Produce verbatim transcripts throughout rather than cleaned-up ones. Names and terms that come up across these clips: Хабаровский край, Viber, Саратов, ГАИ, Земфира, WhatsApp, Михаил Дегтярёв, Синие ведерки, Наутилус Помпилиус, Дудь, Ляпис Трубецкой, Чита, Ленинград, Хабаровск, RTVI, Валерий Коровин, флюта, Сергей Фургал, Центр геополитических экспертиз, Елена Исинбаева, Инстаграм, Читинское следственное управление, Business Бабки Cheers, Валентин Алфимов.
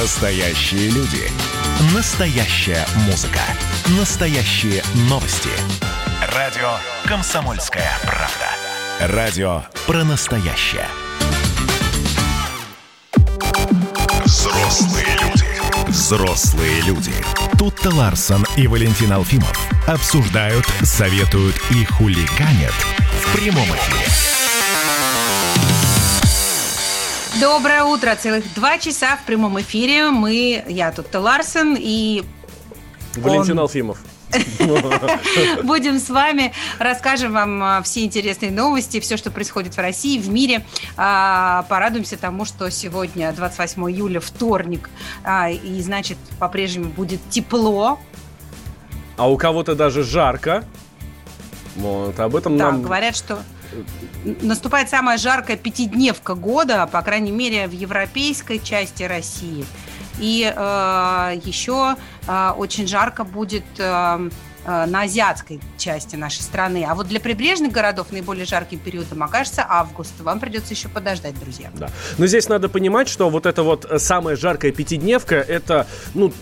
Настоящие люди. Настоящая музыка. Настоящие новости. Радио «Комсомольская правда». Радио про настоящее. Взрослые люди. Взрослые люди. Тутта Ларсен и Валентин Алфимов обсуждают, советуют и хулиганят в прямом эфире. Доброе утро. Целых два часа в прямом эфире. Мы, я Тутта Ларсен и... Валентин он... Алфимов. Будем с вами, расскажем вам все интересные новости, все, что происходит в России, в мире. Порадуемся тому, что сегодня двадцать восьмого июля, вторник, и, значит, по-прежнему будет тепло. А у кого-то даже жарко. Вот, об этом да, нам... говорят, что... Наступает самая жаркая пятидневка года, по крайней мере, в европейской части России. И э, еще э, очень жарко будет э, э, на азиатской части нашей страны. А вот для прибрежных городов наиболее жарким периодом окажется август. Вам придется еще подождать, друзья. Да. Но здесь надо понимать, что вот эта вот самая жаркая пятидневка, это ну,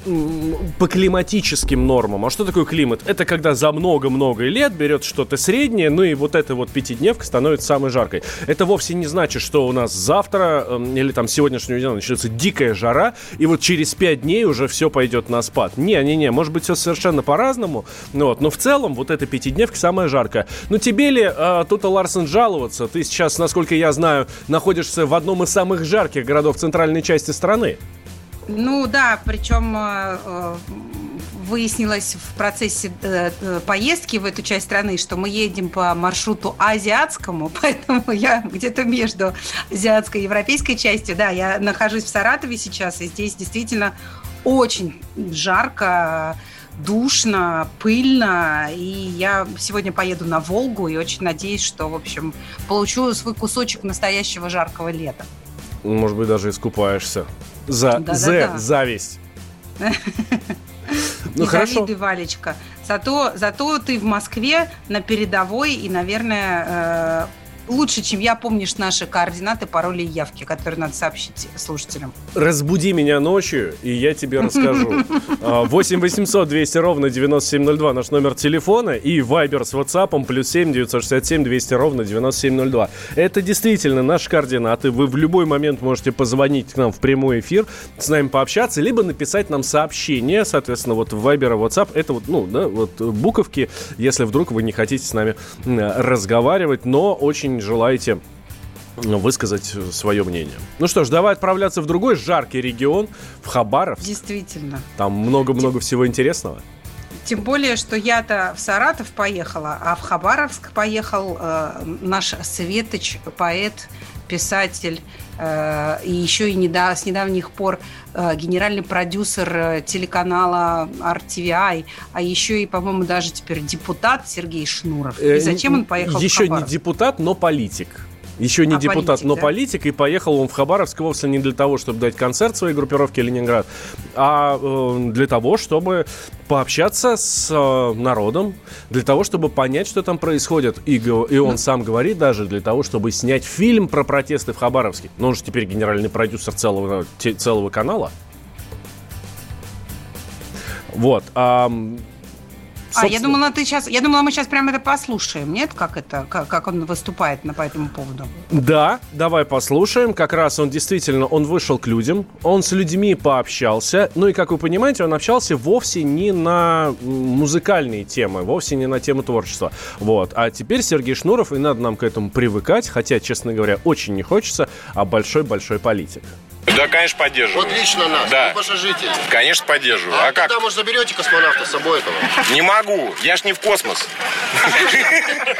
по климатическим нормам. А что такое климат? Это когда за много-много лет берет что-то среднее, ну и вот эта вот пятидневка становится самой жаркой. Это вовсе не значит, что у нас завтра э, или там сегодняшнего дня начнется дикая жара, и вот через пять дней уже все пойдет на спад. Не-не-не, может быть, все совершенно по-разному, вот. Но в целом вот эта пятидневка самая жаркая. Ну тебе ли, э, Тутта Ларсен, жаловаться? Ты сейчас, насколько я знаю, находишься в одном из самых жарких городов центральной части страны. Ну да, причем э, выяснилось в процессе э, поездки в эту часть страны, что мы едем по маршруту азиатскому, поэтому я где-то между азиатской и европейской частью. Да, я нахожусь в Саратове сейчас, и здесь действительно очень жарко, душно, пыльно, и я сегодня поеду на Волгу и очень надеюсь, что, в общем, получу свой кусочек настоящего жаркого лета. Может быть, даже искупаешься. За, да, за да, да. Зависть. Ну, не хорошо. Завидуй, Валечка. Зато, зато ты в Москве на передовой и, наверное, э, лучше, чем я, помнишь наши координаты, пароли и явки, которые надо сообщить слушателям. Разбуди меня ночью, и я тебе расскажу. восемь восемьсот двести ровно девяносто семь ноль два наш номер телефона, и Вайбер с WhatsApp плюс семь девятьсот шестьдесят семь двести ровно девяносто семь ноль два. Это действительно наши координаты. Вы в любой момент можете позвонить к нам в прямой эфир, с нами пообщаться, либо написать нам сообщение, соответственно, вот в Вайбер и WhatsApp. Это вот, ну, да, вот буковки, если вдруг вы не хотите с нами разговаривать, но очень желаете высказать свое мнение. Ну что ж, давай отправляться в другой жаркий регион, в Хабаровск. Действительно. Там много-много тем, всего интересного. Тем более, что я-то в Саратов поехала, а в Хабаровск поехал э, наш Светоч, поэт, писатель э, и еще и недав- с недавних пор э, генеральный продюсер телеканала эр ти ви ай, а еще и, по-моему, даже теперь депутат Сергей Шнуров. И зачем он поехал еще в Хабаровск? Еще не депутат, но политик. Еще не а депутат, политик, но да? политик, и поехал он в Хабаровск вовсе не для того, чтобы дать концерт своей группировке «Ленинград», а э, для того, чтобы пообщаться с э, народом, для того, чтобы понять, что там происходит. И, и он сам говорит даже для того, чтобы снять фильм про протесты в Хабаровске. Но он же теперь генеральный продюсер целого, те, целого канала. Вот. А... А, я думала, ты сейчас, я думала, мы сейчас прямо это послушаем, нет? Как это, как, как он выступает на, по этому поводу? Да, давай послушаем. Как раз он действительно, он вышел к людям, он с людьми пообщался. Ну и, как вы понимаете, он общался вовсе не на музыкальные темы, вовсе не на тему творчества. Вот. А теперь Сергей Шнуров, и надо нам к этому привыкать, хотя, честно говоря, очень не хочется, а большой-большой политик. Да, конечно, поддерживаю. Вот лично нас, да. Вы пассажитель. Конечно, поддерживаю. А, а как? Тогда, может, заберете космонавта с собой этого? Не могу, я ж не в космос.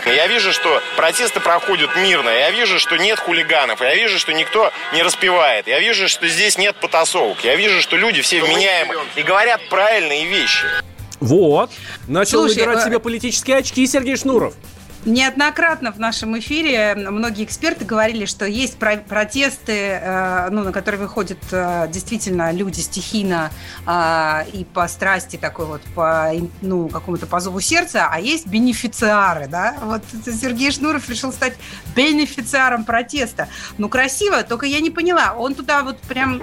Я вижу, что протесты проходят мирно. Я вижу, что нет хулиганов. Я вижу, что никто не распевает. Я вижу, что здесь нет потасовок. Я вижу, что люди все вменяемы и говорят правильные вещи. Вот. Начал набирать себе политические очки Сергей Шнуров. Неоднократно в нашем эфире многие эксперты говорили, что есть протесты, ну, на которые выходят действительно люди стихийно и по страсти такой вот, по ну, какому-то по зову сердца, а есть бенефициары, да? Вот Сергей Шнуров решил стать бенефициаром протеста. Ну, красиво, только я не поняла, он туда вот прям...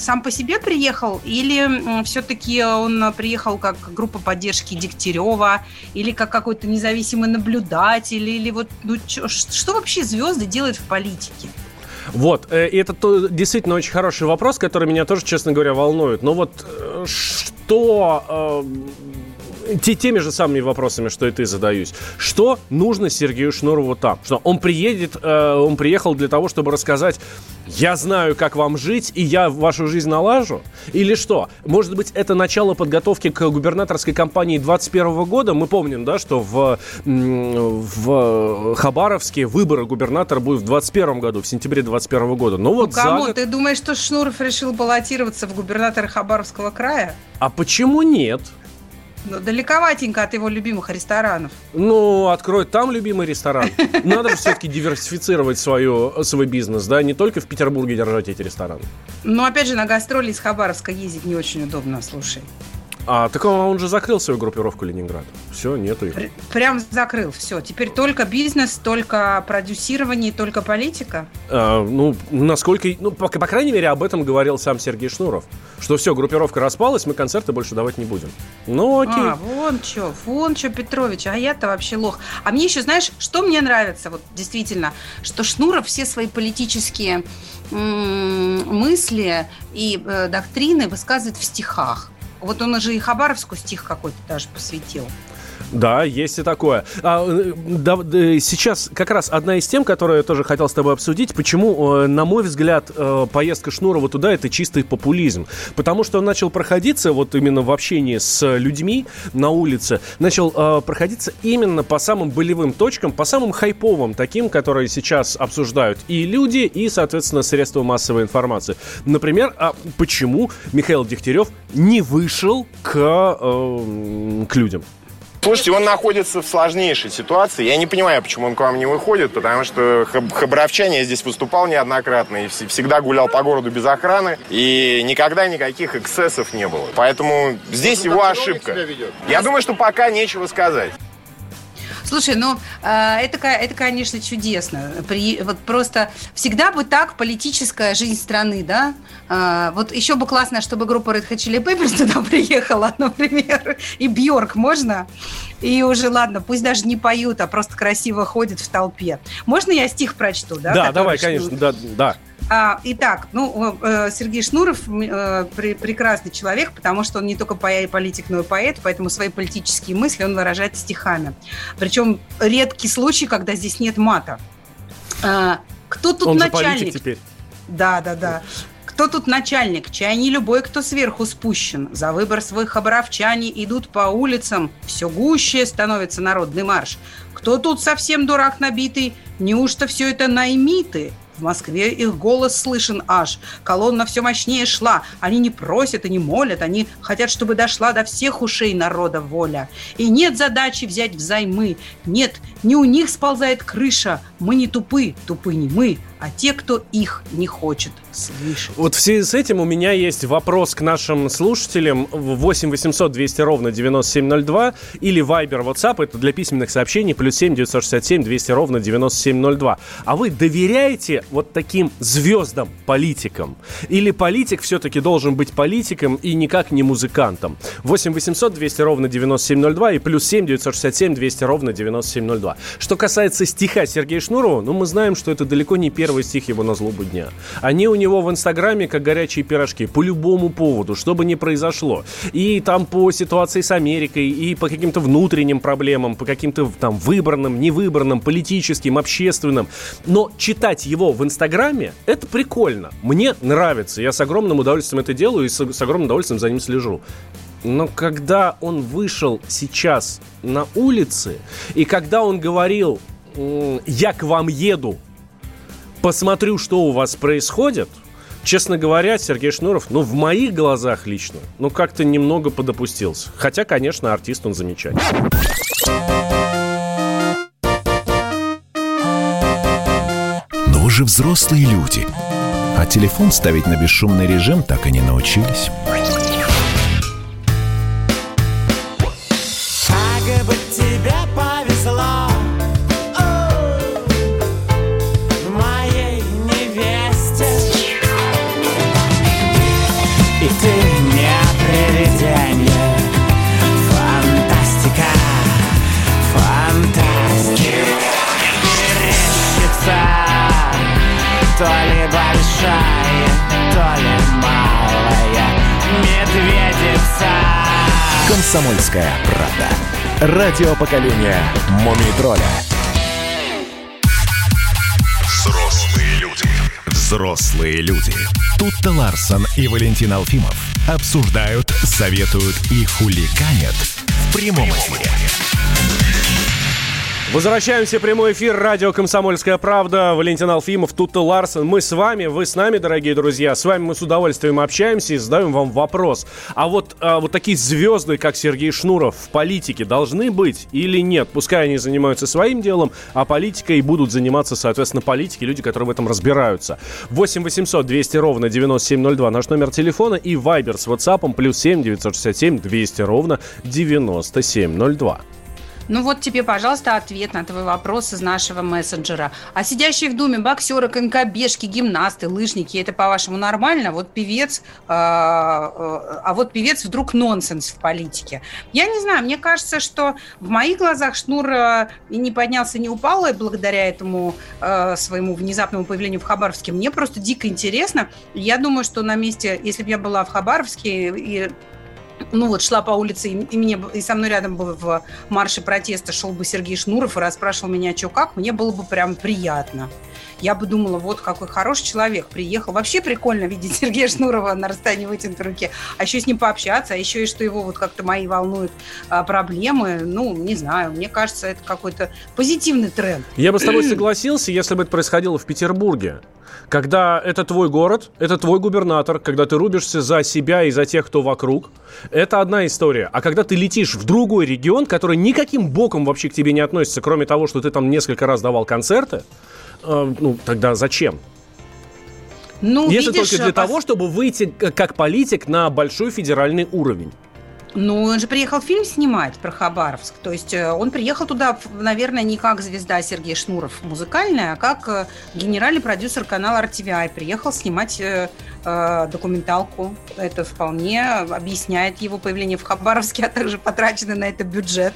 сам по себе приехал или все-таки он приехал как группа поддержки Дегтярёва или как какой-то независимый наблюдатель? Или вот, ну, что, что вообще звезды делают в политике? Вот, и это действительно очень хороший вопрос, который меня тоже, честно говоря, волнует. Но вот что... Те, теми же самыми вопросами, что и ты задаюсь. Что нужно Сергею Шнурову там? Что он приедет, э, он приехал для того, чтобы рассказать: я знаю, как вам жить, и я вашу жизнь налажу? Или что? Может быть, это начало подготовки к губернаторской кампании двадцать первого года? Мы помним, да, что в, в Хабаровске выборы губернатора будут в двадцать первом году, в сентябре двадцать первого года. Но вот ну кому? За... Ты думаешь, что Шнуров решил баллотироваться в губернатора Хабаровского края? А почему нет? Ну, далековатенько от его любимых ресторанов. Ну, открой там любимый ресторан. Надо же все-таки диверсифицировать свою, свой бизнес, да, не только в Петербурге держать эти рестораны. Ну, опять же, на гастроли из Хабаровска ездить не очень удобно, слушай. А, так он же закрыл свою группировку «Ленинград». Все, нету их. Пр- прям закрыл, все. Теперь только бизнес, только продюсирование, только политика? А, ну, насколько... Ну, по, по крайней мере, об этом говорил сам Сергей Шнуров. Что все, группировка распалась, мы концерты больше давать не будем. Ну, окей. А, вон что, вон что, Петрович, а я-то вообще лох. А мне еще, знаешь, что мне нравится, вот действительно, что Шнуров все свои политические м- мысли и э, доктрины высказывает в стихах. Вот он уже и Хабаровску стих какой-то даже посвятил. Да, есть и такое. А, да, да, сейчас как раз одна из тем, которую я тоже хотел с тобой обсудить, почему, на мой взгляд, поездка Шнурова туда – это чистый популизм. Потому что он начал проходиться, вот именно в общении с людьми на улице, начал а, проходиться именно по самым болевым точкам, по самым хайповым, таким, которые сейчас обсуждают и люди, и, соответственно, средства массовой информации. Например, а почему Михаил Дегтярёв не вышел к, а, к людям? Слушайте, он находится в сложнейшей ситуации. Я не понимаю, почему он к вам не выходит, потому что хабаровчане, я здесь выступал неоднократно и всегда гулял по городу без охраны, и никогда никаких эксцессов не было. Поэтому здесь его ошибка. Я думаю, что пока нечего сказать. Слушай, ну, это, это, конечно, чудесно. При, вот просто всегда бы так политическая жизнь страны, да? А, вот еще бы классно, чтобы группа Red Hot Chili Peppers туда приехала, например, и Бьорк, можно? И уже, ладно, пусть даже не поют, а просто красиво ходят в толпе. Можно я стих прочту, да? Да, давай, шнур... конечно, да, да. А, итак, ну, Сергей Шнуров прекрасный человек, потому что он не только политик, но и поэт, поэтому свои политические мысли он выражает стихами. Причем редкий случай, когда здесь нет мата. А, кто тут он начальник? Он же политик теперь. Да, да, да. Кто тут начальник? Чай не любой, кто сверху спущен. За выбор свой хабаровчане идут по улицам. Все гуще становится народный марш. Кто тут совсем дурак набитый? Неужто все это наймиты? В Москве их голос слышен аж. Колонна все мощнее шла. Они не просят и не молят. Они хотят, чтобы дошла до всех ушей народа воля. И нет задачи взять взаймы. Нет, не у них сползает крыша. Мы не тупы, тупы не мы, а те, кто их не хочет слышать. Вот в связи с этим у меня есть вопрос к нашим слушателям. восемь восемьсот двести ровно девяносто семь ноль два или Viber, WhatsApp. Это для письменных сообщений. Плюс семь девятьсот шестьдесят семь двести ровно девяносто семь ноль два. А вы доверяете вот таким звездам, политикам? Или политик все-таки должен быть политиком и никак не музыкантом? восемь восемьсот двести ровно девяносто семь ноль два и плюс семь девятьсот шестьдесят семь двести ровно девяносто семь ноль два. Что касается стиха Сергея Шнурова, ну мы знаем, что это далеко не первый стих его на злобу дня. Они у него в Инстаграме как горячие пирожки по любому поводу, что бы ни произошло. И там по ситуации с Америкой, и по каким-то внутренним проблемам, по каким-то там выборным, невыборным, политическим, общественным. Но читать его в Инстаграме — это прикольно. Мне нравится. Я с огромным удовольствием это делаю и с, с огромным удовольствием за ним слежу. Но когда он вышел сейчас на улицы, и когда он говорил «я к вам еду», посмотрю, что у вас происходит. Честно говоря, Сергей Шнуров, ну, в моих глазах лично, ну, как-то немного подопустился. Хотя, конечно, артист он замечательный. Но вы же взрослые люди. А телефон ставить на бесшумный режим так и не научились. Как бы тебе повезло, моей невесте. И ты не привидение. Фантастика, фантастика. Речица, то ли большая, то ли малая медведица. Комсомольская правда. Радио поколения Мумий Тролля. Взрослые люди. Тутта Ларсен и Валентин Алфимов обсуждают, советуют и хулиганят в прямом эфире. Возвращаемся в прямой эфир. Радио «Комсомольская правда». Валентин Алфимов, Тутта Ларсен. Мы с вами, вы с нами, дорогие друзья. С вами мы с удовольствием общаемся и задаем вам вопрос. А вот, а вот такие звезды, как Сергей Шнуров, в политике должны быть или нет? Пускай они занимаются своим делом, а политикой будут заниматься, соответственно, политики, люди, которые в этом разбираются. восемь восемьсот двести ровно девяносто семь ноль два наш номер телефона, и Вайбер с Ватсапом плюс семь девятьсот шестьдесят семь двести ровно девяносто семь ноль два. Ну вот тебе, пожалуйста, ответ на твой вопрос из нашего мессенджера. А сидящие в Думе боксеры, конькобежки, гимнасты, лыжники, это, по-вашему, нормально? Вот певец, а вот певец вдруг нонсенс в политике. Я не знаю, мне кажется, что в моих глазах Шнур не поднялся, не упал, и благодаря этому своему внезапному появлению в Хабаровске мне просто дико интересно. Я думаю, что на месте, если бы я была в Хабаровске и... Ну вот, шла по улице, и, мне, и со мной рядом бы в марше протеста шел бы Сергей Шнуров и расспрашивал меня, что как, мне было бы прям приятно. Я бы думала, вот какой хороший человек приехал. Вообще прикольно видеть Сергея Шнурова на расстоянии вытянутой руки, а еще с ним пообщаться, а еще и что его вот как-то мои волнуют а, проблемы. Ну, не знаю, мне кажется, это какой-то позитивный тренд. Я бы с тобой согласился, если бы это происходило в Петербурге. Когда это твой город, это твой губернатор, когда ты рубишься за себя и за тех, кто вокруг, это одна история. А когда ты летишь в другой регион, который никаким боком вообще к тебе не относится, кроме того, что ты там несколько раз давал концерты, э, ну, тогда зачем? Ну, если видишь, только для пос... того, чтобы выйти как политик на большой федеральный уровень. Ну, он же приехал фильм снимать про Хабаровск. То есть он приехал туда, наверное, не как звезда Сергей Шнуров музыкальная, а как генеральный продюсер канала эр ти ви ай. Приехал снимать э, документалку. Это вполне объясняет его появление в Хабаровске, а также потраченный на это бюджет.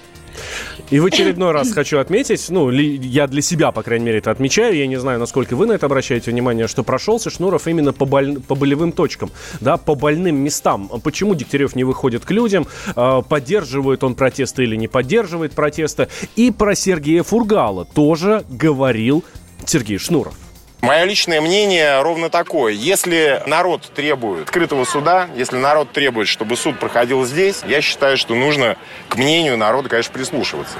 И в очередной раз хочу отметить, ну, я для себя, по крайней мере, это отмечаю, я не знаю, насколько вы на это обращаете внимание, что прошелся Шнуров именно по, боль... по болевым точкам, да, по больным местам. Почему Дегтярёв не выходит к людям, поддерживает он протесты или не поддерживает протесты. И про Сергея Фургала тоже говорил Сергей Шнуров. Мое личное мнение ровно такое. Если народ требует открытого суда, если народ требует, чтобы суд проходил здесь, я считаю, что нужно к мнению народа, конечно, прислушиваться.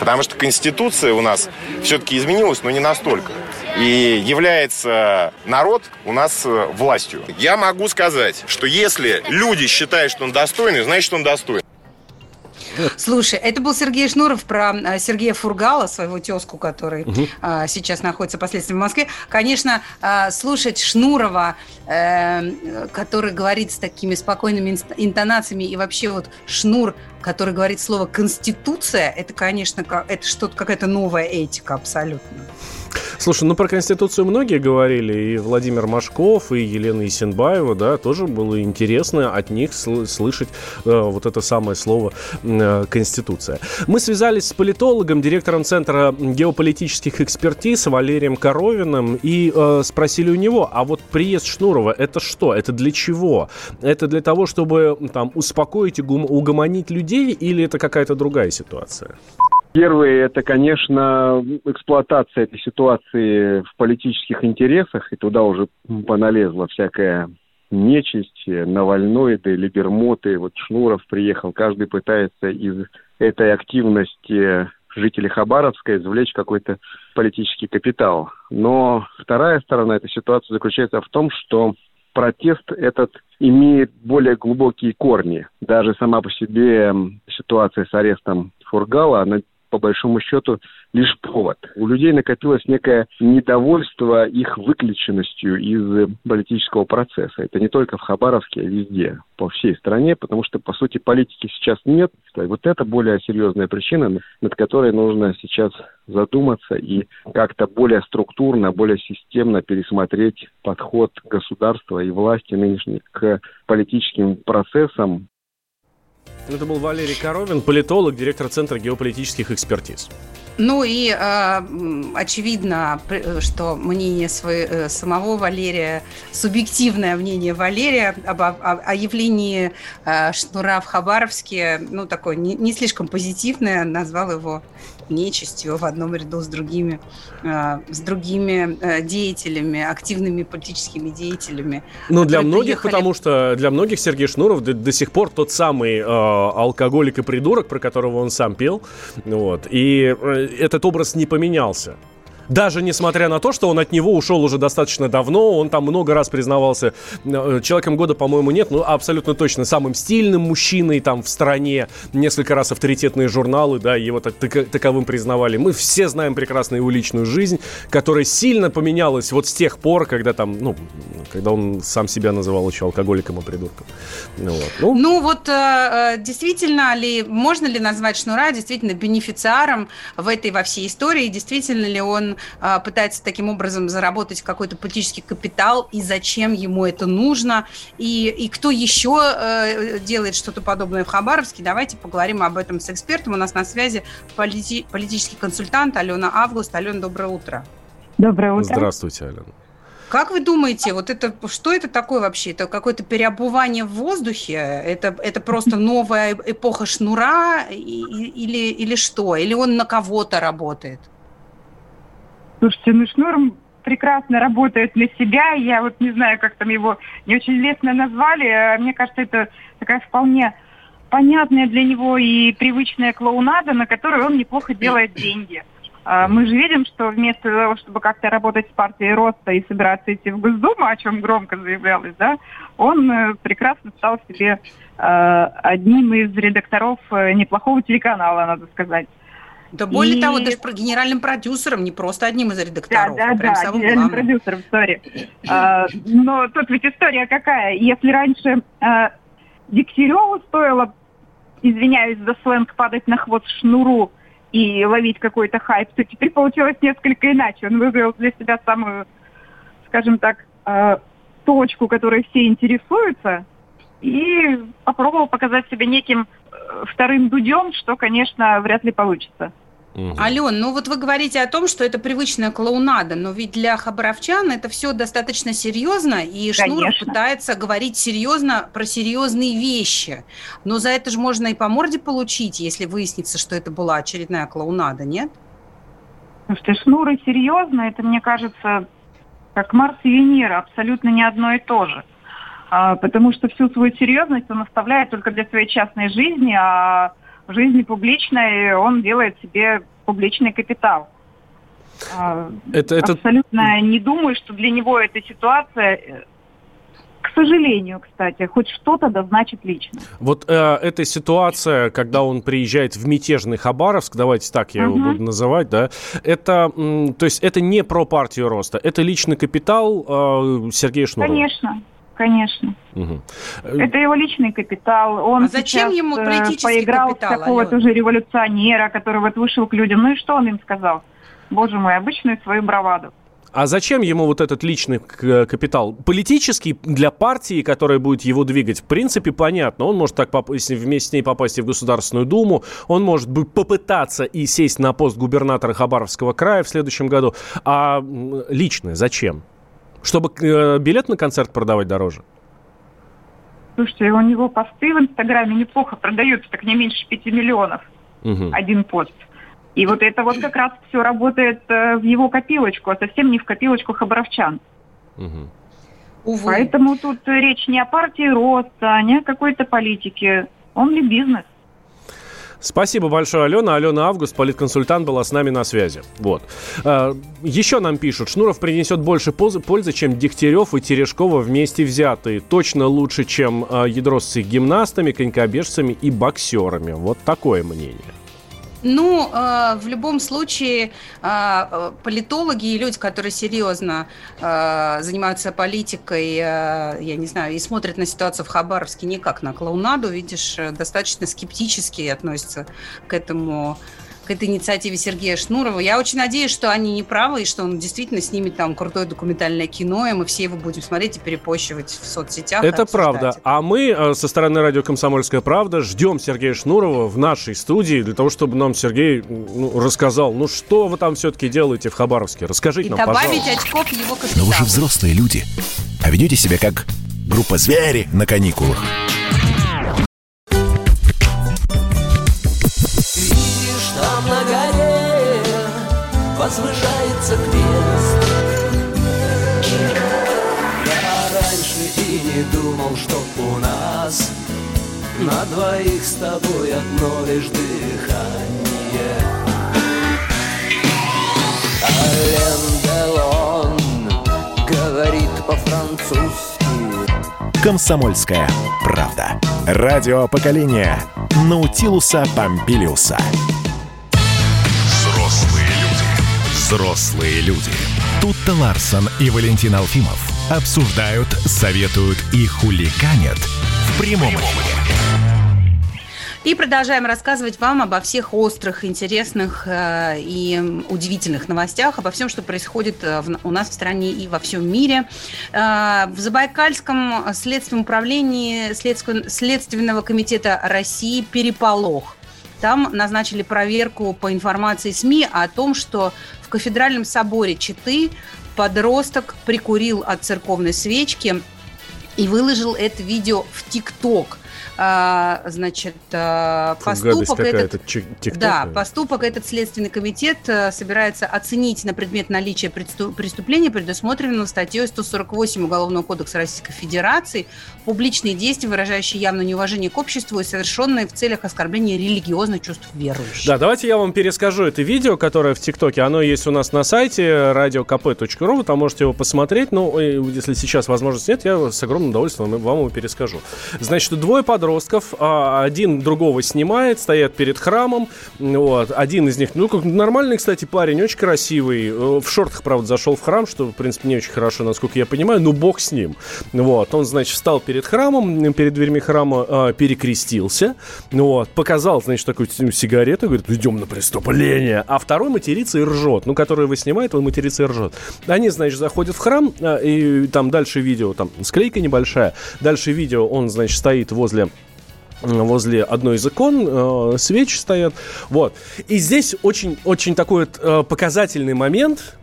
Потому что Конституция у нас все-таки изменилась, но не настолько. И является народ у нас властью. Я могу сказать, что если люди считают, что он достойный, значит, он достойный. Слушай, это был Сергей Шнуров про Сергея Фургала, своего тезку, который угу. а, сейчас находится последствия в Москве. Конечно, а, слушать Шнурова, э, который говорит с такими спокойными интонациями, и вообще вот Шнур, который говорит слово «конституция», это, конечно, как, это что-то, какая-то новая этика абсолютно. Слушай, ну про Конституцию многие говорили, и Владимир Машков, и Елена Исинбаева, да, тоже было интересно от них сл- слышать э, вот это самое слово э, «конституция». Мы связались с политологом, директором Центра геополитических экспертиз Валерием Коровиным и э, спросили у него, а вот приезд Шнурова – это что? Это для чего? Это для того, чтобы там успокоить и гум- угомонить людей, или это какая-то другая ситуация? Первое, это, конечно, эксплуатация этой ситуации в политических интересах, и туда уже поналезла всякая нечисть, навальноиды, либермоты. Вот Шнуров приехал, каждый пытается из этой активности жителей Хабаровска извлечь какой-то политический капитал. Но вторая сторона этой ситуации заключается в том, что протест этот имеет более глубокие корни. Даже сама по себе ситуация с арестом Фургала, она по большому счету, лишь повод. У людей накопилось некое недовольство их выключенностью из политического процесса. Это не только в Хабаровске, а везде, по всей стране, потому что, по сути, политики сейчас нет. И вот это более серьезная причина, над которой нужно сейчас задуматься и как-то более структурно, более системно пересмотреть подход государства и власти нынешней к политическим процессам. Это был Валерий Коровин, политолог, директор Центра геополитических экспертиз. Ну и э, очевидно, что мнение свое, самого Валерия, субъективное мнение Валерия об, о, о явлении э, Шнура в Хабаровске, ну такое не, не слишком позитивное, назвал его нечистью в одном ряду с другими, э, с другими э, деятелями, активными политическими деятелями. Ну для многих, приехали... потому что для многих Сергей Шнуров до, до сих пор тот самый э, алкоголик и придурок, про которого он сам пел, вот, и этот образ не поменялся. Даже несмотря на то, что он от него ушел уже достаточно давно, он там много раз признавался, человеком года, по-моему, нет, но абсолютно точно самым стильным мужчиной там в стране, несколько раз авторитетные журналы, да, его так, так, таковым признавали. Мы все знаем прекрасно его личную жизнь, которая сильно поменялась вот с тех пор, когда там, ну, когда он сам себя называл еще алкоголиком и придурком. Ну вот, ну. Ну, вот э, действительно ли, можно ли назвать Шнура действительно бенефициаром в этой во всей истории, действительно ли он пытается таким образом заработать какой-то политический капитал, и зачем ему это нужно, и, и кто еще э, делает что-то подобное в Хабаровске. Давайте поговорим об этом с экспертом. У нас на связи полити- политический консультант Алена Август. Алена, доброе утро. Доброе утро. Здравствуйте, Алена. Как вы думаете, вот это, что это такое вообще? Это какое-то переобувание в воздухе? Это, это просто новая эпоха Шнура и, или, или что? Или он на кого-то работает? Слушайте, ну Шнур прекрасно работает на себя, я вот не знаю, как там его не очень лестно назвали, мне кажется, это такая вполне понятная для него и привычная клоунада, на которую он неплохо делает деньги. Мы же видим, что вместо того, чтобы как-то работать с партией Роста и собираться идти в Госдуму, о чем громко заявлялось, да, он прекрасно стал себе одним из редакторов неплохого телеканала, надо сказать. Да более и... того, даже про генеральным продюсером, не просто одним из редакторов. Да, да, прям да, самым генеральным главным. Продюсером, сори. А, но тут ведь история какая. Если раньше а, Дегтярёву стоило, извиняюсь за сленг, падать на хвост Шнуру и ловить какой-то хайп, то теперь получилось несколько иначе. Он выбрал для себя самую, скажем так, а, точку, которой все интересуются, и попробовал показать себя неким вторым Дудем, что, конечно, вряд ли получится. Угу. Ален, ну вот вы говорите о том, что это привычная клоунада, но ведь для хабаровчан это все достаточно серьезно, и Шнуров пытается говорить серьезно про серьезные вещи. Но за это же можно и по морде получить, если выяснится, что это была очередная клоунада, нет? Потому что Шнуры серьезно, это, мне кажется, как Марс и Венера, абсолютно не одно и то же. Потому что всю свою серьезность он оставляет только для своей частной жизни, а в жизни публичной он делает себе публичный капитал. Это, Абсолютно это... не думаю, что для него эта ситуация... К сожалению, кстати, хоть что-то да значит лично. Вот э, эта ситуация, когда он приезжает в мятежный Хабаровск, давайте так я uh-huh. его буду называть, да, это, м, то есть это не про партию Роста, это личный капитал э, Сергея Шнурова. Конечно. Конечно. Угу. Это его личный капитал. Он а зачем сейчас ему поиграл капитал, в такого Алена? Тоже революционера, который вот вышел к людям. Ну и что он им сказал? Боже мой, обычную свою браваду. А зачем ему вот этот личный капитал? Политический для партии, которая будет его двигать, в принципе, понятно. Он может так попасть, вместе с ней попасть в Государственную Думу, он может бы попытаться и сесть на пост губернатора Хабаровского края в следующем году. А личное зачем? Чтобы э, билет на концерт продавать дороже? Слушайте, у него посты в Инстаграме неплохо продаются, так не меньше пяти миллионов. Угу. Один пост. И вот это вот как раз все работает э, в его копилочку, а совсем не в копилочку хабаровчан. Угу. Увы. Поэтому тут речь не о партии Роста, не о какой-то политике. Он ли бизнес? Спасибо большое, Алена. Алена Август, политконсультант, была с нами на связи. Вот. Еще нам пишут. Шнуров принесет больше пользы, чем Дегтярев и Терешкова вместе взятые. Точно лучше, чем ядросцы гимнастами, конькобежцами и боксерами. Вот такое мнение. Ну, э, в любом случае, э, политологи и люди, которые серьезно э, занимаются политикой, э, я не знаю, и смотрят на ситуацию в Хабаровске не как на клоунаду, видишь, достаточно скептически относятся к этому, к этой инициативе Сергея Шнурова. Я очень надеюсь, что они не правы, и что он действительно снимет там крутое документальное кино, и мы все его будем смотреть и перепощивать в соцсетях. Это правда. Это. А мы со стороны радио «Комсомольская правда» ждем Сергея Шнурова в нашей студии для того, чтобы нам Сергей ну, рассказал, ну что вы там все-таки делаете в Хабаровске? Расскажите и нам, пожалуйста. И добавить очков его капиталу. Но вы же взрослые люди, а ведете себя как группа «Звери» на каникулах. Возвышается крест. Я раньше и не думал, что у нас на двоих с тобой одно лишь дыхание. Алан Делон говорит по-французски. Комсомольская правда. Радио поколения Наутилуса Помпилиуса. Взрослые люди. Тутта Ларсен и Валентин Алфимов обсуждают, советуют и хуликанят в прямом эфире. И продолжаем рассказывать вам обо всех острых, интересных э, и удивительных новостях, обо всем, что происходит в, у нас в стране и во всем мире. Э, в Забайкальском следственном управлении Следственного комитета России переполох. Там назначили проверку по информации СМИ о том, что в кафедральном соборе Читы подросток прикурил от церковной свечки и выложил это видео в TikTok. А, значит, поступок этот, TikTok, да, поступок этот Следственный комитет собирается оценить на предмет наличия преступления, предусмотренного статьей сто сорок восемь Уголовного кодекса Российской Федерации, публичные действия, выражающие явное неуважение к обществу и совершенные в целях оскорбления религиозных чувств верующих. Да, давайте я вам перескажу это видео, которое в ТикТоке. Оно есть у нас на сайте радио кей пи точка ру, вы там можете его посмотреть. Но если сейчас возможности нет, я с огромным удовольствием вам его перескажу. Значит, двое подростков Подростков, один другого снимает, стоят перед храмом, вот, один из них, ну, как нормальный, кстати, парень, очень красивый, в шортах, правда, зашел в храм, что, в принципе, не очень хорошо, насколько я понимаю, но бог с ним, вот, он, значит, встал перед храмом, перед дверьми храма перекрестился, вот, показал, значит, такую сигарету, говорит, идем на преступление, а второй матерится и ржет, ну, который его снимает, он матерится и ржет, они, значит, заходят в храм, и там дальше видео, там склейка небольшая, дальше видео, он, значит, стоит возле возле одной из икон, э, свечи стоят, вот. И здесь очень-очень такой э, показательный момент.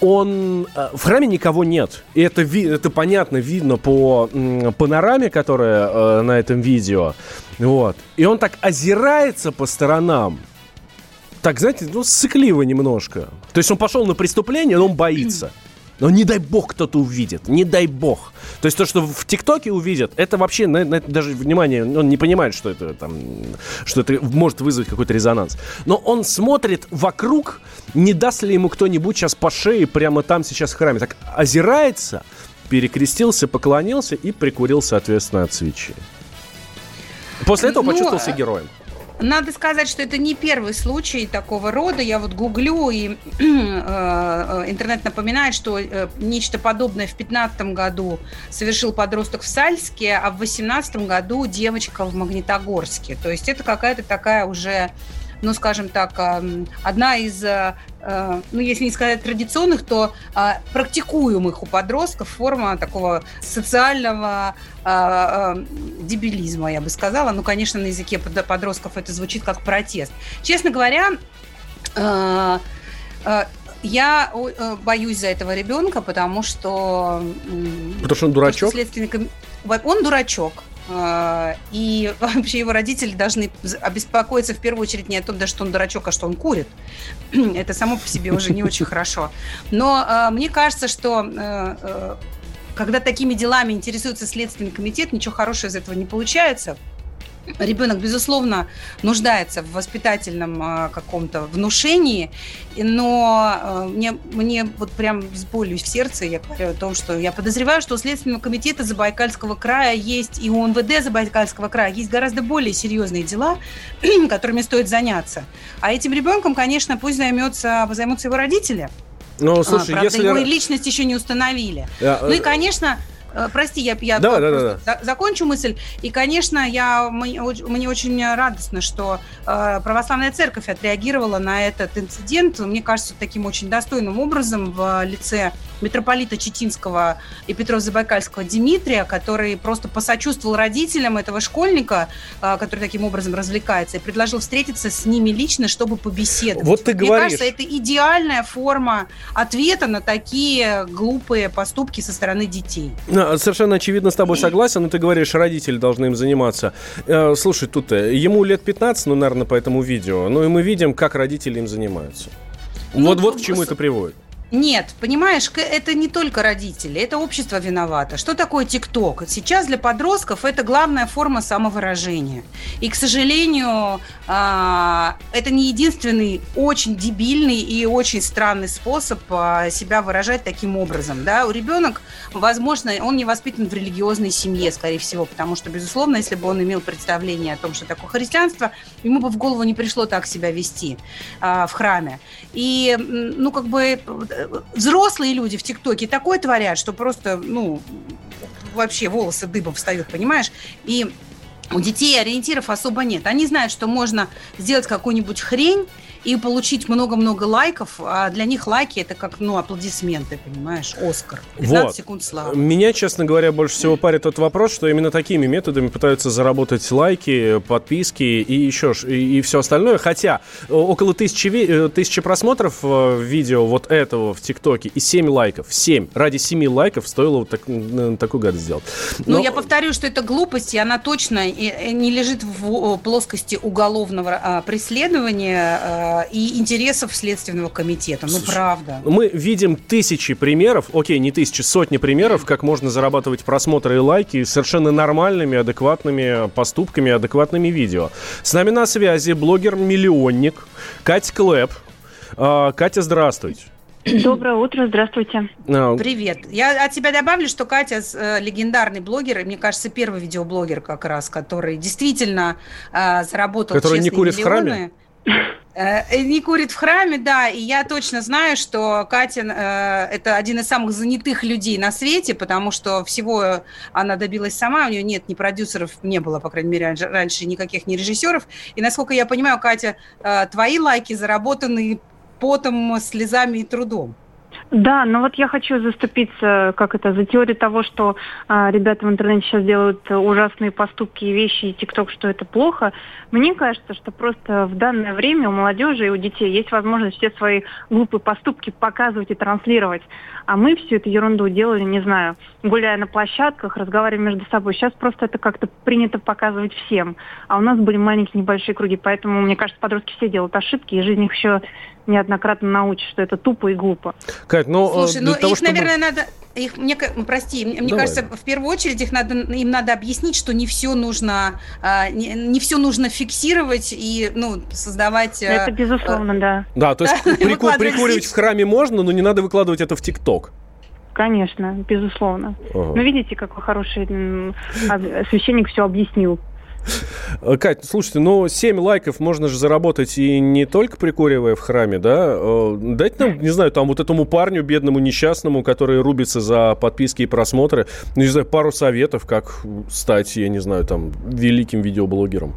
Он в храме никого нет. И это, это понятно, видно по м, панораме, которая э, на этом видео. Вот. И он так озирается по сторонам. Так, знаете, ну, сыкливо немножко. То есть он пошел на преступление, но он боится. Но не дай бог кто-то увидит, не дай бог. То есть то, что в ТикТоке увидят, это вообще, на, на это даже внимание, он не понимает, что это, там, что это может вызвать какой-то резонанс. Но он смотрит вокруг, не даст ли ему кто-нибудь сейчас по шее прямо там сейчас в храме. Так озирается, перекрестился, поклонился и прикурил, соответственно, от свечи. После этого ну... почувствовал себя героем. Надо сказать, что это не первый случай такого рода. Я вот гуглю, и э, интернет напоминает, что э, нечто подобное в две тысячи пятнадцатом году совершил подросток в Сальске, а в две тысячи восемнадцатом году девочка в Магнитогорске. То есть это какая-то такая уже, ну, скажем так, э, одна из, э, э, ну, если не сказать традиционных, то э, практикуемых у подростков форма такого социального... дебилизма, я бы сказала. Ну, конечно, на языке подростков это звучит как протест. Честно говоря, я боюсь за этого ребенка, потому что... Потому что он дурачок? Он дурачок. И вообще его родители должны обеспокоиться в первую очередь не о том, да, что он дурачок, а что он курит. Это само по себе уже не очень хорошо. Но мне кажется, что... Когда такими делами интересуется Следственный комитет, ничего хорошего из этого не получается. Ребенок, безусловно, нуждается в воспитательном а, каком-то внушении, но а, мне, мне вот прям с болью в сердце я говорю о том, что я подозреваю, что у Следственного комитета Забайкальского края есть и у эн вэ дэ Забайкальского края есть гораздо более серьезные дела, которыми стоит заняться. А этим ребенком, конечно, пусть займется, займутся его родители. Ну, слушай, а, правда, если... его личность еще не установили. Я... Ну и, конечно... Прости, я, я да, да, да. закончу мысль. И, конечно, я, мне очень радостно, что Православная Церковь отреагировала на этот инцидент, мне кажется, таким очень достойным образом в лице митрополита Читинского и Петрозабайкальского Дмитрия, который просто посочувствовал родителям этого школьника, который таким образом развлекается, и предложил встретиться с ними лично, чтобы побеседовать. Вот ты говоришь. Мне кажется, это идеальная форма ответа на такие глупые поступки со стороны детей. Совершенно очевидно с тобой согласен, но ты говоришь, родители должны им заниматься. Э, слушай, тут ему лет пятнадцать, ну, наверное, по этому видео, ну, и мы видим, как родители им занимаются. Ну, вот, вот к чему с... это приводит. Нет, понимаешь, это не только родители, это общество виновато. Что такое TikTok? Сейчас для подростков это главная форма самовыражения. И, к сожалению, это не единственный очень дебильный и очень странный способ себя выражать таким образом. Да? У ребенка, возможно, он не воспитан в религиозной семье, скорее всего, потому что, безусловно, если бы он имел представление о том, что такое христианство, ему бы в голову не пришло так себя вести в храме. И, ну, как бы... Взрослые люди в ТикТоке такое творят, что просто, ну, вообще волосы дыбом встают, понимаешь? И у детей ориентиров особо нет. Они знают, что можно сделать какую-нибудь хрень и получить много-много лайков, а для них лайки – это как, ну, аплодисменты, понимаешь, Оскар. пятнадцать вот. Секунд славы. Меня, честно говоря, больше всего парит тот вопрос, что именно такими методами пытаются заработать лайки, подписки и еще и, и все остальное. Хотя около тысячи, тысячи просмотров видео вот этого в ТикТоке и семь лайков. семь. Ради семи лайков стоило вот так, такую гадость сделать. Но... Ну, я повторю, что это глупость, и она точно не лежит в плоскости уголовного преследования и интересов Следственного комитета. Ну, слушай, правда. Мы видим тысячи примеров, окей, не тысячи, сотни примеров, как можно зарабатывать просмотры и лайки совершенно нормальными, адекватными поступками, адекватными видео. С нами на связи блогер-миллионник Катя Клэп. Катя, здравствуйте. Доброе утро, здравствуйте. Привет. Я от тебя добавлю, что Катя легендарный блогер, и, мне кажется, первый видеоблогер как раз, который действительно заработал который честные миллионы. Который не курит в храме? Не курит в храме, да, и я точно знаю, что Катя э, это один из самых занятых людей на свете, потому что всего она добилась сама, у нее нет ни продюсеров, не было, по крайней мере, раньше никаких, ни режиссеров, и, насколько я понимаю, Катя, э, твои лайки заработаны потом, слезами и трудом. Да, но вот я хочу заступиться, как это, за теорию того, что э, ребята в интернете сейчас делают ужасные поступки и вещи, и ТикТок, что это плохо. Мне кажется, что просто в данное время у молодежи и у детей есть возможность все свои глупые поступки показывать и транслировать. А мы всю эту ерунду делали, не знаю, гуляя на площадках, разговаривая между собой. Сейчас просто это как-то принято показывать всем. А у нас были маленькие небольшие круги, поэтому, мне кажется, подростки все делают ошибки, и жизнь их еще... неоднократно научишь, что это тупо и глупо. Кать, ну, слушай, ну того, их, чтобы... наверное, надо... Их, мне, прости, мне Давай. кажется, в первую очередь их надо, им надо объяснить, что не все нужно, не, не все нужно фиксировать и, ну, создавать... Это безусловно, э... да. Да, то есть прику- прикуривать в храме можно, но не надо выкладывать это в ТикТок. Конечно, безусловно. Ага. Ну, видите, какой хороший священник все объяснил. Кать, слушайте, ну семь лайков можно же заработать и не только прикуривая в храме, да? Дайте нам, не знаю, там вот этому парню, бедному, несчастному, который рубится за подписки и просмотры, ну, не знаю, пару советов, как стать, я не знаю, там, великим видеоблогером.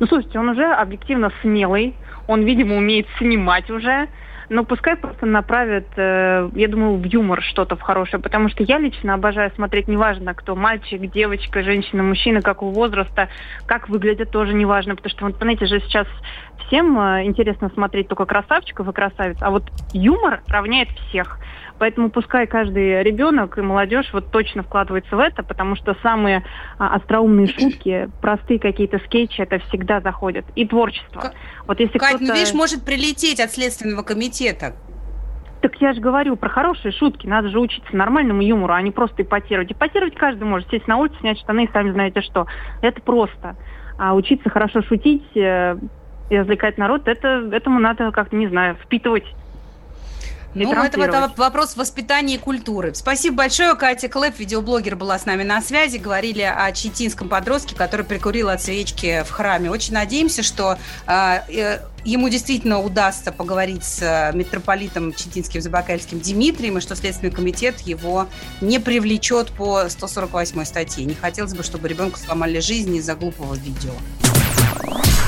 Ну, слушайте, он уже объективно смелый, он, видимо, умеет снимать уже. Но пускай просто направят, я думаю, в юмор что-то в хорошее, потому что я лично обожаю смотреть, неважно кто, мальчик, девочка, женщина, мужчина, какого возраста, как выглядят, тоже неважно, потому что в интернете же сейчас всем интересно смотреть только красавчиков и красавиц, а вот юмор равняет всех. Поэтому пускай каждый ребенок и молодежь вот точно вкладывается в это, потому что самые а, остроумные шутки, простые какие-то скетчи, это всегда заходит. И творчество. К... Вот если Кать, кто-то... ну видишь, может прилететь от Следственного комитета. Так я же говорю про хорошие шутки. Надо же учиться нормальному юмору, а не просто ипотировать. Ипотировать каждый может. Сесть на улицу, снять штаны и сами знаете что. Это просто. А учиться хорошо шутить э, и развлекать народ, это, этому надо как-то, не знаю, впитывать. Ну, это, это вопрос воспитания и культуры. Спасибо большое. Катя Клэп, видеоблогер, была с нами на связи. Говорили о читинском подростке, который прикурил от свечки в храме. Очень надеемся, что э, ему действительно удастся поговорить с митрополитом читинским забайкальским Дмитрием, и что Следственный комитет его не привлечет по сто сорок восьмой статье. Не хотелось бы, чтобы ребенку сломали жизнь из-за глупого видео.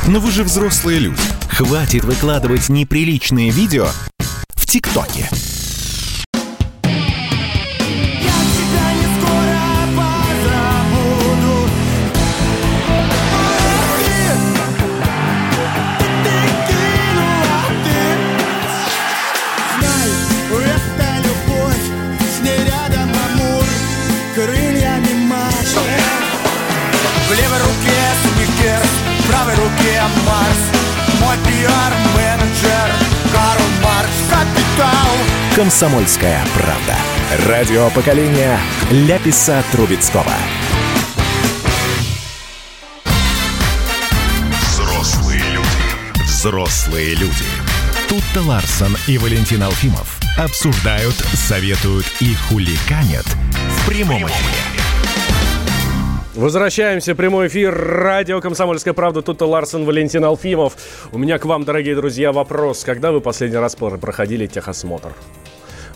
Но вы же взрослые люди. Хватит выкладывать неприличные видео ТикТоке. «Комсомольская правда». Радио поколения Ляписа Трубецкого. Взрослые люди. Взрослые люди. Тутта Ларсен и Валентин Алфимов обсуждают, советуют и хуликанят в прямом эфире. Возвращаемся. Прямой эфир. Радио «Комсомольская правда». Тутта Ларсен, Валентин Алфимов. У меня к вам, дорогие друзья, вопрос. Когда вы последний раз проходили техосмотр?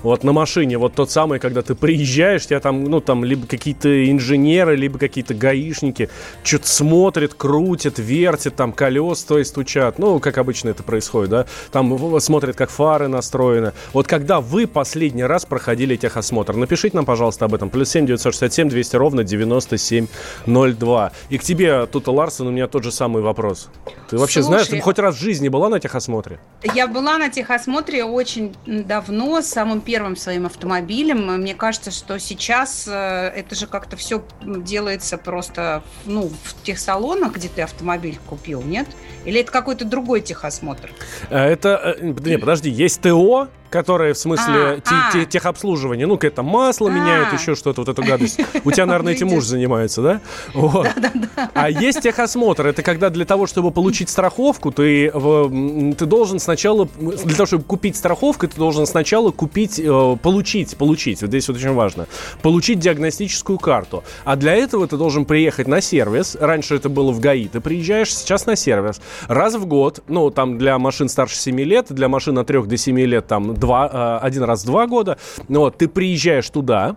Вот на машине, вот тот самый, когда ты приезжаешь, тебя там, ну, там, либо какие-то инженеры, либо какие-то гаишники что-то смотрят, крутят, вертят, там, колеса, то есть, стучат. Ну, как обычно это происходит, да? Там смотрят, как фары настроены. Вот когда вы последний раз проходили техосмотр? Напишите нам, пожалуйста, об этом. Плюс семь девятьсот шестьдесят семь двести ровно девяносто семь ноль два. И к тебе, Тутта Ларсен, у меня тот же самый вопрос. Ты вообще Слушай, знаешь, ты хоть раз в жизни была на техосмотре? Я была на техосмотре очень давно, с самым первым первым своим автомобилем. Мне кажется, что сейчас это же как-то все делается просто, ну, в техсалонах, где ты автомобиль купил, нет? Или это какой-то другой техосмотр? Это, не, подожди, есть ТО, которые в смысле а, те, а. техобслуживания, ну, какое-то масло а. меняют, еще что-то, вот эту гадость. У тебя, наверное, этим муж занимается, да? Вот. Да, да, да. А есть техосмотр, это когда для того, чтобы получить страховку, ты, ты должен сначала, для того, чтобы купить страховку, ты должен сначала купить, получить, получить, вот здесь вот очень важно, получить диагностическую карту. А для этого ты должен приехать на сервис, раньше это было в ГАИ, ты приезжаешь сейчас на сервис раз в год, ну, там для машин старше семи лет, для машин от трех до семи лет, там, Два, один раз в два года, вот, ты приезжаешь туда,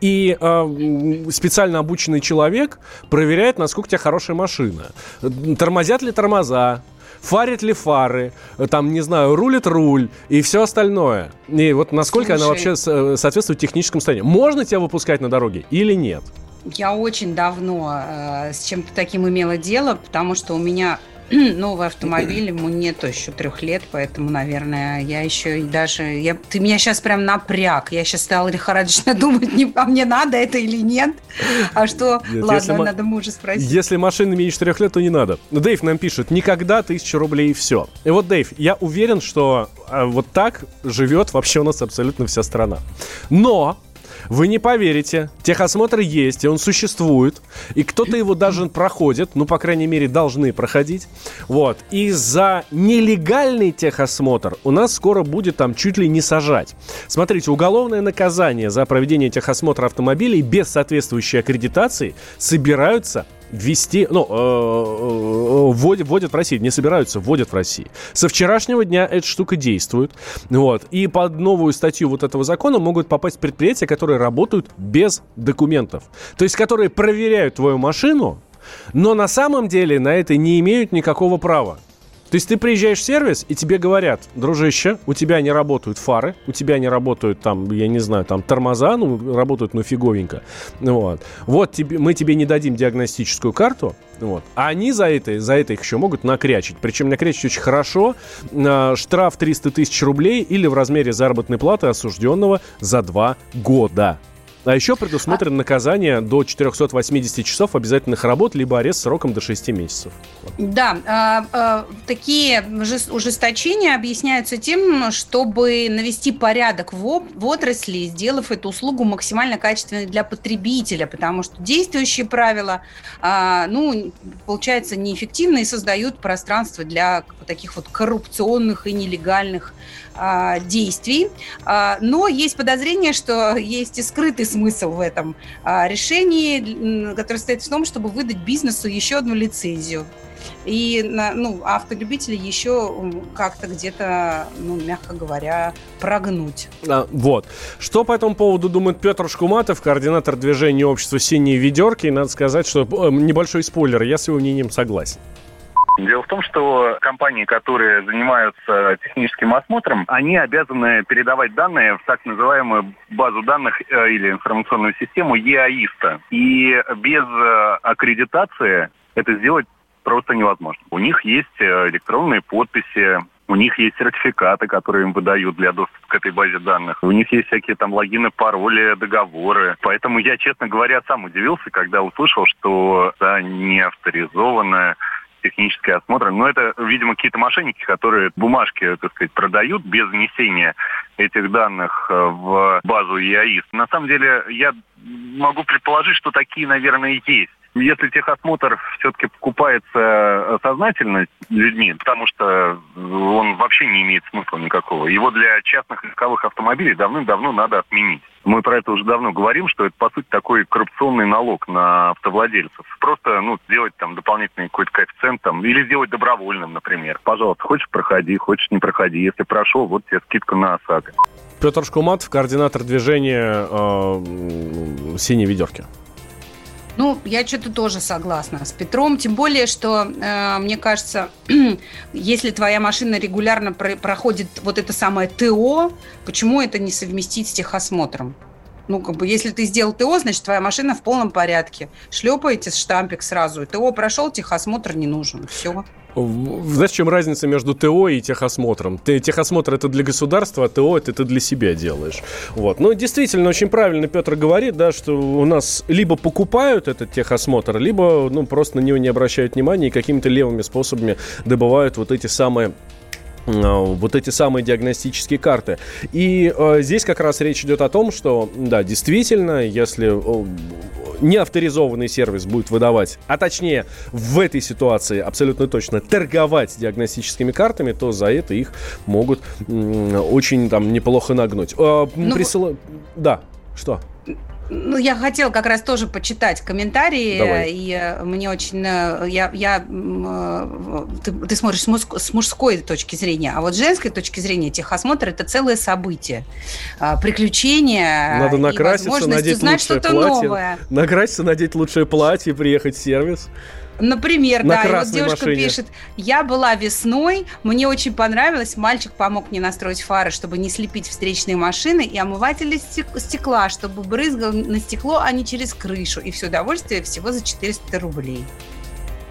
и э, специально обученный человек проверяет, насколько у тебя хорошая машина. Тормозят ли тормоза, фарят ли фары, там, не знаю, рулит руль и все остальное. И вот насколько Слушай. она вообще соответствует техническому состоянию. Можно тебя выпускать на дороге или нет? Я очень давно э, с чем-то таким имела дело, потому что у меня... новый автомобиль, ему нету еще трех лет, поэтому, наверное, я еще и даже... Я, ты меня сейчас прям напряг. Я сейчас стала лихорадочно думать, не, а мне надо это или нет. А что? Нет, ладно, надо ма... мужа спросить. Если машина меньше трех лет, то не надо. Дэйв нам пишет, никогда тысяча рублей и все. И вот, Дэйв, я уверен, что вот так живет вообще у нас абсолютно вся страна. Но... Вы не поверите, техосмотр есть, и он существует, и кто-то его даже проходит, ну, по крайней мере, должны проходить, вот, и за нелегальный техосмотр у нас скоро будет там чуть ли не сажать. Смотрите, уголовное наказание за проведение техосмотра автомобилей без соответствующей аккредитации собираются... ввести, ну, вводят в России, не собираются, вводят в России. Со вчерашнего дня эта штука действует. Вот. И под новую статью вот этого закона могут попасть предприятия, которые работают без документов. То есть, которые проверяют твою машину, но на самом деле на это не имеют никакого права. То есть ты приезжаешь в сервис, и тебе говорят, дружище, у тебя не работают фары, у тебя не работают там, я не знаю, там тормоза, ну, работают, ну, фиговенько. Вот, вот тебе, мы тебе не дадим диагностическую карту, вот. А они за это, за это их еще могут накрячить. Причем накрячить очень хорошо. Штраф триста тысяч рублей или в размере заработной платы осужденного за два года. А еще предусмотрено а... наказание до четыреста восемьдесят часов обязательных работ, либо арест сроком до шести месяцев. Да, такие ужесточения объясняются тем, чтобы навести порядок в отрасли, сделав эту услугу максимально качественной для потребителя, потому что действующие правила, ну, получается, неэффективны и создают пространство для таких вот коррупционных и нелегальных действий. Но есть подозрение, что есть и скрытый смысл в этом решении, который состоит в том, чтобы выдать бизнесу еще одну лицензию. И, ну, автолюбители еще как-то где-то, ну, мягко говоря, прогнуть. А, вот. Что по этому поводу думает Петр Шкуматов, координатор движения общества «Синие ведерки». И надо сказать, что небольшой спойлер, я с его мнением согласен. Дело в том, что компании, которые занимаются техническим осмотром, они обязаны передавать данные в так называемую базу данных или информационную систему ЕАИСа. И без аккредитации это сделать просто невозможно. У них есть электронные подписи, у них есть сертификаты, которые им выдают для доступа к этой базе данных. У них есть всякие там логины, пароли, договоры. Поэтому я, честно говоря, сам удивился, когда услышал, что это неавторизованная технический осмотр. Но это, видимо, какие-то мошенники, которые бумажки, так сказать, продают без внесения этих данных в базу ЕАИС. На самом деле, я могу предположить, что такие, наверное, есть. Если техосмотр все-таки покупается сознательно людьми, потому что он вообще не имеет смысла никакого. Его для частных легковых автомобилей давным-давно надо отменить. Мы про это уже давно говорим, что это, по сути, такой коррупционный налог на автовладельцев. Просто, ну, сделать там дополнительный какой-то коэффициент там, или сделать добровольным, например. Пожалуйста, хочешь — проходи, хочешь — не проходи. Если прошел, вот тебе скидка на ОСАГО. Петр Шкуматов, координатор движения э, «Синие ведерки». Ну, я что-то тоже согласна с Петром, тем более, что, э, мне кажется, если твоя машина регулярно про- проходит вот это самое ТО, почему это не совместить с техосмотром? Ну, как бы, если ты сделал ТО, значит, твоя машина в полном порядке. Шлепаете штампик сразу. ТО прошел, техосмотр не нужен. Все. Знаешь, чем разница между ТО и техосмотром? Техосмотр — это для государства, а ТО — это ты для себя делаешь. Вот. Ну, действительно, очень правильно Петр говорит, да, что у нас либо покупают этот техосмотр, либо, ну, просто на него не обращают внимания и какими-то левыми способами добывают вот эти самые... вот эти самые диагностические карты. И э, здесь как раз речь идет о том, что, да, действительно, если э, неавторизованный сервис будет выдавать, а точнее в этой ситуации абсолютно точно торговать диагностическими картами, то за это их могут э, очень там неплохо нагнуть. Э, ну, присыл... Да, что? Ну, я хотела как раз тоже почитать комментарии. Давай. И мне очень... Я, я, ты, ты смотришь с, муж, с мужской точки зрения, а вот с женской точки зрения техосмотр – это целое событие. Приключения. Надо накраситься, и возможность надеть узнать что-то платье, новое. Накраситься, надеть лучшее платье, приехать в сервис. Например, на да, и вот девушка машине. Пишет: я была весной, мне очень понравилось, мальчик помог мне настроить фары, чтобы не слепить встречные машины, и омыватели стекла, чтобы брызгал на стекло, а не через крышу. И все удовольствие всего за четыреста рублей.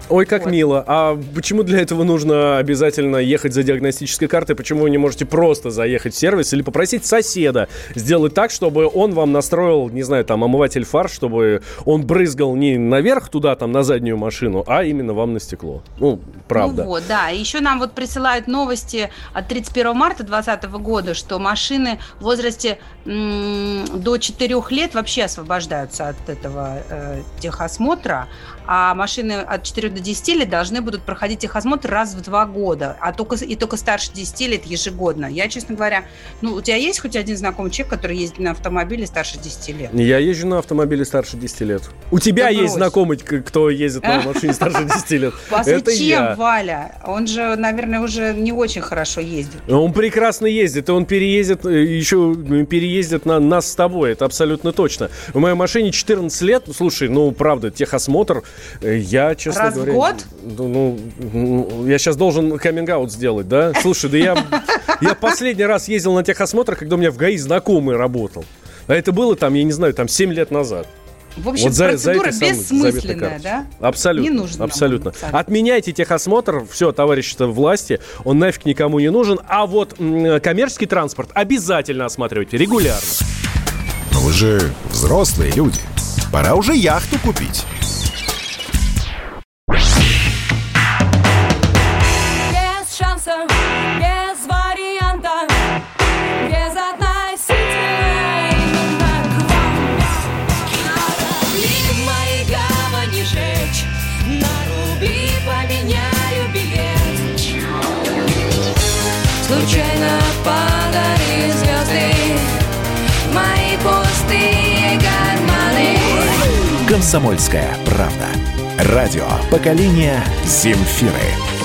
Ой, как вот. Мило. А почему для этого нужно обязательно ехать за диагностической картой? Почему вы не можете просто заехать в сервис или попросить соседа сделать так, чтобы он вам настроил, не знаю, там, омыватель фар, чтобы он брызгал не наверх туда, там, на заднюю машину, а именно вам на стекло? Ну, правда. Ну вот, да. Еще нам вот присылают новости от тридцать первого марта две тысячи двадцатого года, что машины в возрасте м- до четырех лет вообще освобождаются от этого э, техосмотра, а машины от четырех до десяти лет должны будут проходить техосмотр раз в два года, а только, и только старше десяти лет ежегодно. Я, честно говоря, ну, у тебя есть хоть один знакомый человек, который ездит на автомобиле старше десяти лет? Я езжу на автомобиле старше десяти лет. У тебя да есть знакомый, кто ездит на машине старше десяти лет? Это я. Зачем, Валя? Он же, наверное, уже не очень хорошо ездит. Он прекрасно ездит, и он переездит, еще переездит на нас с тобой, это абсолютно точно. В моей машине четырнадцать лет, слушай, ну, правда, техосмотр, я, честно Раз говоря... Раз в год? Ну, ну, я сейчас должен каминг-аут сделать, да? Слушай, да я, я последний раз ездил на техосмотр, когда у меня в ГАИ знакомый работал. А это было там, я не знаю, там семь лет назад. В общем, вот за, процедура за бессмысленная, да? Абсолютно. Не нужно. Абсолютно. Отменяйте техосмотр, все, товарищи-то власти, он нафиг никому не нужен. А вот м- коммерческий транспорт обязательно осматривайте регулярно. Вы же взрослые люди. Пора уже яхту купить. Без шансов, без вариантов, без относительно к вам. И мои гавани жечь, на рубли поменяю билет. Случайно подари звезды мои пустые карманы. Комсомольская правда. Радио поколение Земфиры.